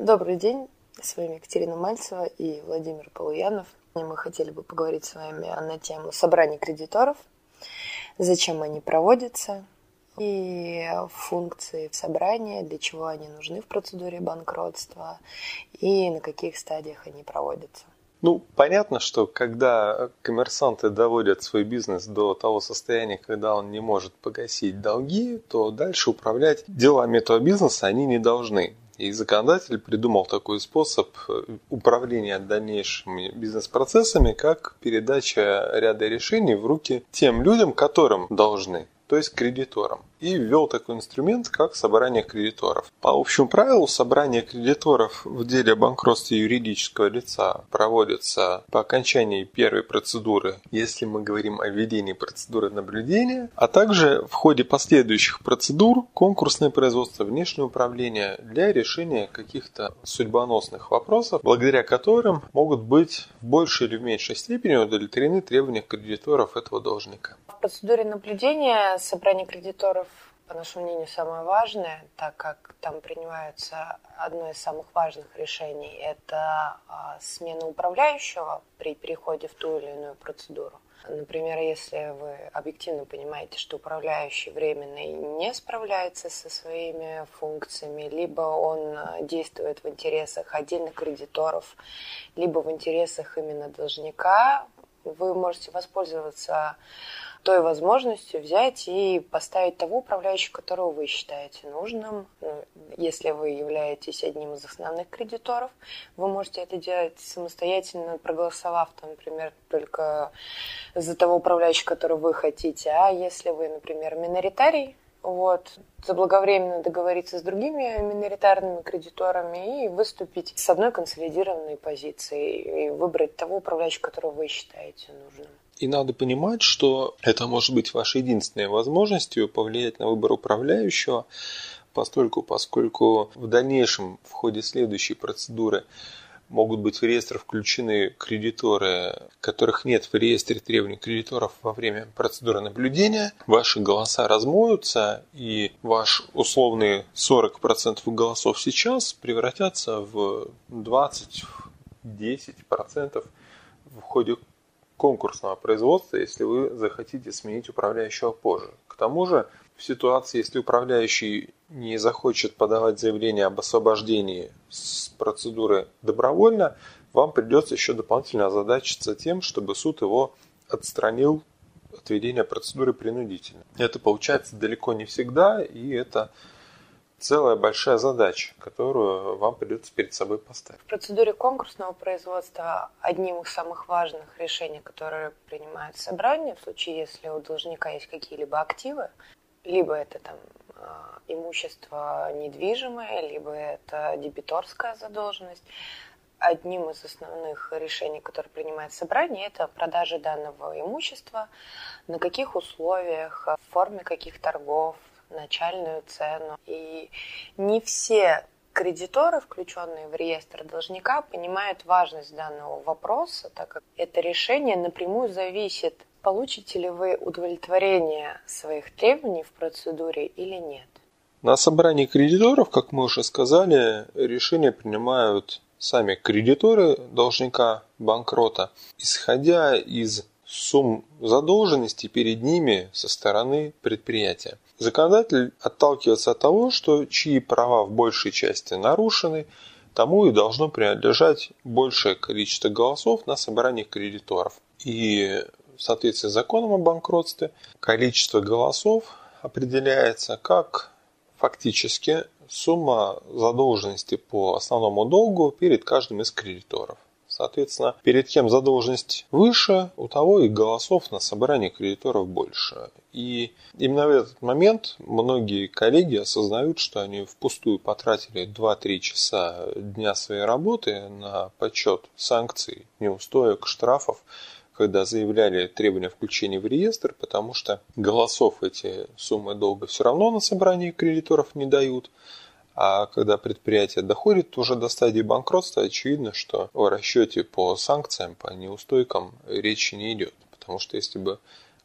Добрый день, с вами Екатерина Мальцева и Владимир Полуянов. И мы хотели бы поговорить с вами на тему собраний кредиторов, зачем они проводятся и функции собрания, для чего они нужны в процедуре банкротства и на каких стадиях они проводятся. Ну, понятно, что когда коммерсанты доводят свой бизнес до того состояния, когда он не может погасить долги, то дальше управлять делами этого бизнеса они не должны. И законодатель придумал такой способ управления дальнейшими бизнес-процессами, как передача ряда решений в руки тем людям, которым должны, то есть кредиторам. И ввел такой инструмент, как собрание кредиторов. По общему правилу, собрание кредиторов в деле о банкротстве юридического лица проводится по окончании первой процедуры, если мы говорим о введении процедуры наблюдения, а также в ходе последующих процедур конкурсное производство, внешнее управление для решения каких-то судьбоносных вопросов, благодаря которым могут быть в большей или в меньшей степени удовлетворены требования кредиторов этого должника. В процедуре наблюдения собрание кредиторов, по нашему мнению, самое важное, так как там принимаются одно из самых важных решений – это смена управляющего при переходе в ту или иную процедуру. Например, если вы объективно понимаете, что управляющий временный не справляется со своими функциями, либо он действует в интересах отдельных кредиторов, либо в интересах именно должника, вы можете воспользоваться той возможностью взять и поставить того управляющего, которого вы считаете нужным. Если вы являетесь одним из основных кредиторов, вы можете это делать самостоятельно, проголосовав, например, только за того управляющего, которого вы хотите. А если вы, например, миноритарий, заблаговременно договориться с другими миноритарными кредиторами и выступить с одной консолидированной позицией и выбрать того управляющего, которого вы считаете нужным. И надо понимать, что это может быть вашей единственной возможностью повлиять на выбор управляющего, поскольку в дальнейшем в ходе следующей процедуры могут быть в реестр включены кредиторы, которых нет в реестре требований кредиторов во время процедуры наблюдения. Ваши голоса размоются, и ваш условный 40% голосов сейчас превратятся в 20-10% в ходе конкурсного производства, если вы захотите сменить управляющего позже. К тому же, в ситуации, если управляющий не захочет подавать заявление об освобождении с процедуры добровольно, вам придется еще дополнительно озадачиться тем, чтобы суд его отстранил от ведения процедуры принудительно. Это получается далеко не всегда, и это целая большая задача, которую вам придется перед собой поставить. В процедуре конкурсного производства одним из самых важных решений, которые принимает собрание, в случае, если у должника есть какие-либо активы, либо это имущество недвижимое, либо это дебиторская задолженность. Одним из основных решений, которое принимает собрание, это продажа данного имущества, на каких условиях, в форме каких торгов, начальную цену. И не все кредиторы, включенные в реестр должника, понимают важность данного вопроса, так как это решение напрямую зависит, получите ли вы удовлетворение своих требований в процедуре или нет. На собрании кредиторов, как мы уже сказали, решения принимают сами кредиторы должника банкрота, исходя из сумм задолженности перед ними со стороны предприятия. Законодатель отталкивается от того, что чьи права в большей части нарушены, тому и должно принадлежать большее количество голосов на собрании кредиторов. И в соответствии с законом о банкротстве количество голосов определяется как фактически сумма задолженности по основному долгу перед каждым из кредиторов. Соответственно, перед кем задолженность выше, у того и голосов на собрании кредиторов больше. И именно в этот момент многие коллеги осознают, что они впустую потратили 2-3 часа дня своей работы на подсчет санкций, неустоек, штрафов, когда заявляли требования включения в реестр, потому что голосов эти суммы долга все равно на собрании кредиторов не дают. А когда предприятие доходит уже до стадии банкротства, очевидно, что о расчете по санкциям, по неустойкам речи не идет. Потому что если бы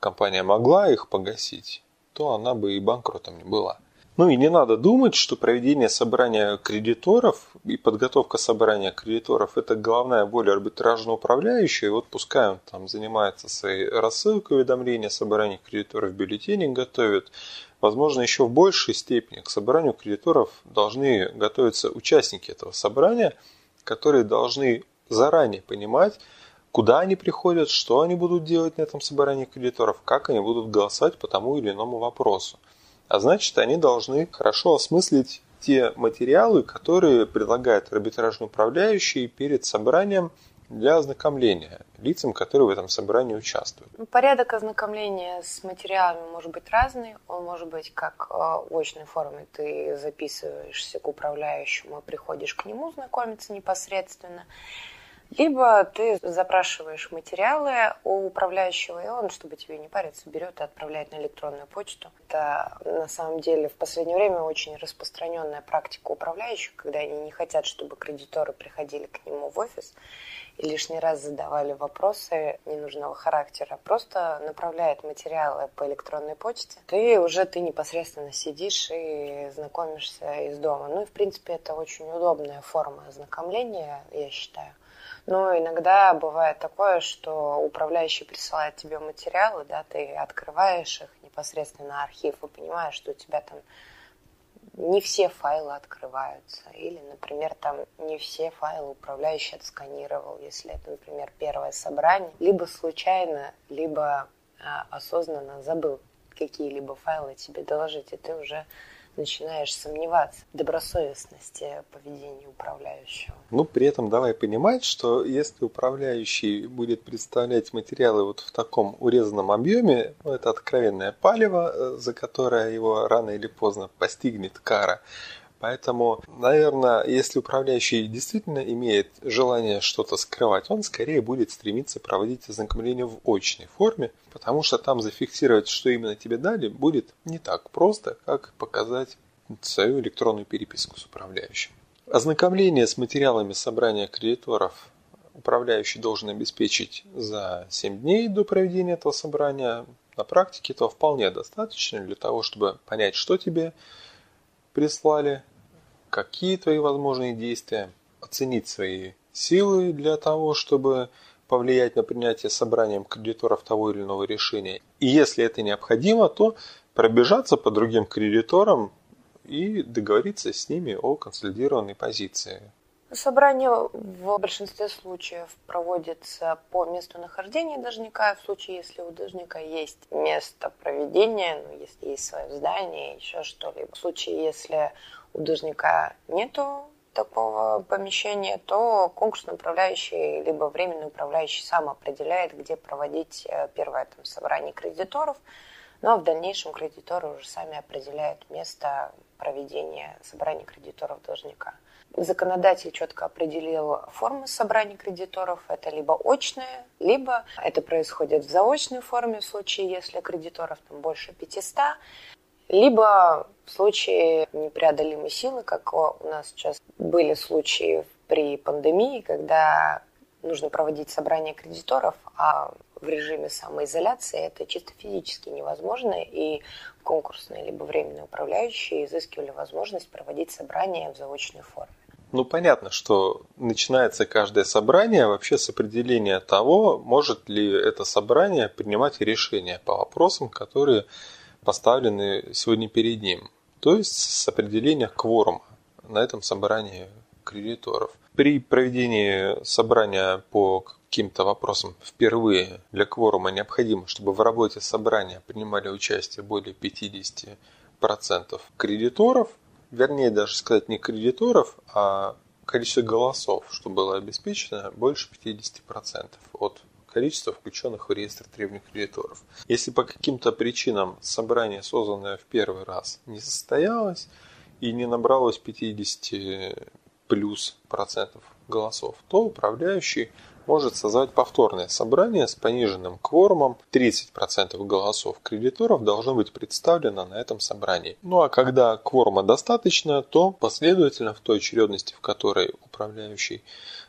компания могла их погасить, то она бы и банкротом не была. Ну и не надо думать, что проведение собрания кредиторов и подготовка собрания кредиторов – это головная боль арбитражного управляющего. И вот пускай он там занимается своей рассылкой уведомления о собрании кредиторов, бюллетени готовит. Возможно, еще в большей степени к собранию кредиторов должны готовиться участники этого собрания, которые должны заранее понимать, куда они приходят, что они будут делать на этом собрании кредиторов, как они будут голосовать по тому или иному вопросу. А значит, они должны хорошо осмыслить те материалы, которые предлагает арбитражный управляющий перед собранием для ознакомления лицам, которые в этом собрании участвуют. Порядок ознакомления с материалами может быть разный. Он может быть как в очной форме. Ты записываешься к управляющему, приходишь к нему знакомиться непосредственно. Либо ты запрашиваешь материалы у управляющего, и он, чтобы тебе не париться, берет и отправляет на электронную почту. Это, на самом деле, в последнее время очень распространенная практика управляющих, когда они не хотят, чтобы кредиторы приходили к нему в офис и лишний раз задавали вопросы ненужного характера, просто направляет материалы по электронной почте. Ты непосредственно сидишь и знакомишься из дома. Ну и, в принципе, это очень удобная форма ознакомления, я считаю. Но иногда бывает такое, что управляющий присылает тебе материалы, да, ты открываешь их непосредственно архив и понимаешь, что у тебя там не все файлы открываются. Или, например, там не все файлы управляющий отсканировал, если это, например, первое собрание. Либо случайно, либо осознанно забыл какие-либо файлы тебе доложить, и ты уже начинаешь сомневаться в добросовестности поведения управляющего. Ну, при этом давай понимать, что если управляющий будет представлять материалы вот в таком урезанном объеме, ну, это откровенное палево, за которое его рано или поздно постигнет кара. Поэтому, наверное, если управляющий действительно имеет желание что-то скрывать, он скорее будет стремиться проводить ознакомление в очной форме, потому что там зафиксировать, что именно тебе дали, будет не так просто, как показать свою электронную переписку с управляющим. Ознакомление с материалами собрания кредиторов управляющий должен обеспечить за 7 дней до проведения этого собрания. На практике этого вполне достаточно для того, чтобы понять, что тебе прислали, какие твои возможные действия, оценить свои силы для того, чтобы повлиять на принятие собранием кредиторов того или иного решения. И если это необходимо, то пробежаться по другим кредиторам и договориться с ними о консолидированной позиции. Собрание в большинстве случаев проводится по месту нахождения должника, в случае, если у должника есть место проведения, ну, если есть свое здание, еще что-либо. В случае, если у должника нету такого помещения, то конкурсный управляющий либо временный управляющий сам определяет, где проводить первое там собрание кредиторов, но в дальнейшем кредиторы уже сами определяют место проведения собрания кредиторов должника. Законодатель четко определил формы собрания кредиторов. Это либо очное, либо это происходит в заочной форме, в случае, если кредиторов там больше 500, либо в случае непреодолимой силы, как у нас сейчас были случаи при пандемии, когда нужно проводить собрание кредиторов, а в режиме самоизоляции это чисто физически невозможно, и конкурсные либо временные управляющие изыскивали возможность проводить собрание в заочной форме. Ну, понятно, что начинается каждое собрание вообще с определения того, может ли это собрание принимать решения по вопросам, которые поставлены сегодня перед ним. То есть с определения кворума на этом собрании кредиторов. При проведении собрания по каким-то вопросам впервые для кворума необходимо, чтобы в работе собрания принимали участие более 50% кредиторов. Вернее, даже сказать не кредиторов, а количество голосов, что было обеспечено, больше 50% от количества включенных в реестр требований кредиторов. Если по каким-то причинам собрание, созданное в первый раз, не состоялось и не набралось 50%+ голосов, то управляющий может создать повторное собрание с пониженным кворумом. 30% голосов кредиторов должно быть представлено на этом собрании. Ну а когда кворума достаточно, то последовательно в той очередности, в которой управляющий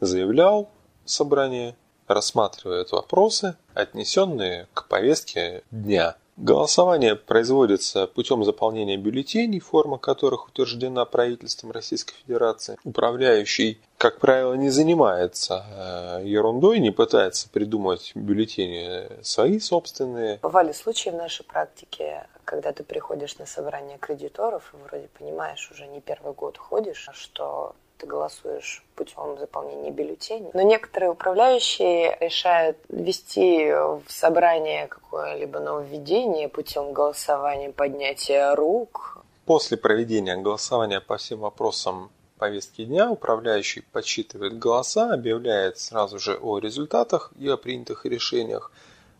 заявлял собрание, рассматривает вопросы, отнесенные к повестке дня Голосование производится путем заполнения бюллетеней, форма которых утверждена правительством Российской Федерации. Управляющий, как правило, не занимается ерундой, не пытается придумать бюллетени свои собственные. Бывали случаи в нашей практике, когда ты приходишь на собрание кредиторов и вроде понимаешь, уже не первый год ходишь, что ты голосуешь путем заполнения бюллетеней. Но некоторые управляющие решают ввести в собрание какое-либо нововведение путем голосования, поднятия рук. После проведения голосования по всем вопросам повестки дня управляющий подсчитывает голоса, объявляет сразу же о результатах и о принятых решениях,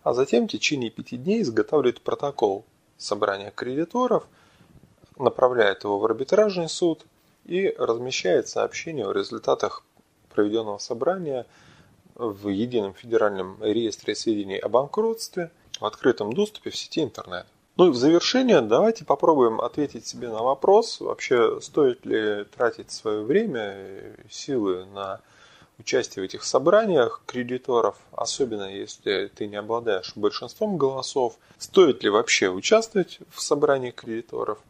а затем в течение 5 дней изготавливает протокол собрания кредиторов, направляет его в арбитражный суд и размещает сообщение о результатах проведенного собрания в Едином федеральном реестре сведений о банкротстве в открытом доступе в сети интернет. Ну и в завершение давайте попробуем ответить себе на вопрос, вообще стоит ли тратить свое время, силы на участие в этих собраниях кредиторов, особенно если ты не обладаешь большинством голосов. Стоит ли вообще участвовать в собрании кредиторов,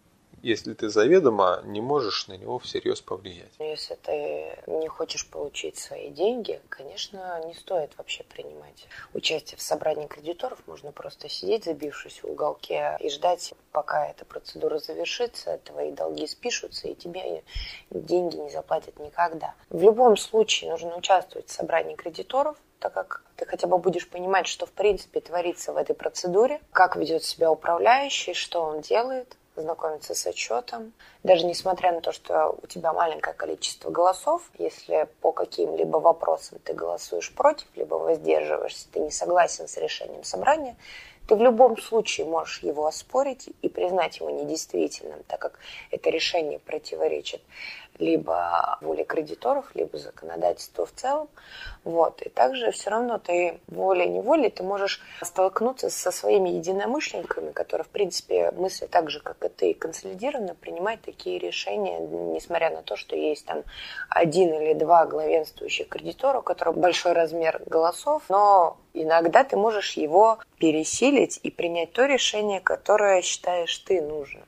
если ты заведомо не можешь на него всерьез повлиять? Если ты не хочешь получить свои деньги, конечно, не стоит вообще принимать участие в собрании кредиторов. Можно просто сидеть, забившись в уголке, и ждать, пока эта процедура завершится, твои долги спишутся, и тебе деньги не заплатят никогда. В любом случае нужно участвовать в собрании кредиторов, так как ты хотя бы будешь понимать, что в принципе творится в этой процедуре, как ведет себя управляющий, что он делает, знакомиться с отчетом. Даже несмотря на то, что у тебя маленькое количество голосов, если по каким-либо вопросам ты голосуешь против, либо воздерживаешься, ты не согласен с решением собрания, ты в любом случае можешь его оспорить и признать его недействительным, так как это решение противоречит либо воле кредиторов, либо законодательству в целом. Вот. И также все равно ты волей-неволей ты можешь столкнуться со своими единомышленниками, которые, в принципе, мыслят так же, как и ты, консолидированно принимать такие решения, несмотря на то, что есть там 1 или 2 главенствующих кредитора, у которых большой размер голосов, но иногда ты можешь его пересилить и принять то решение, которое считаешь ты нужным.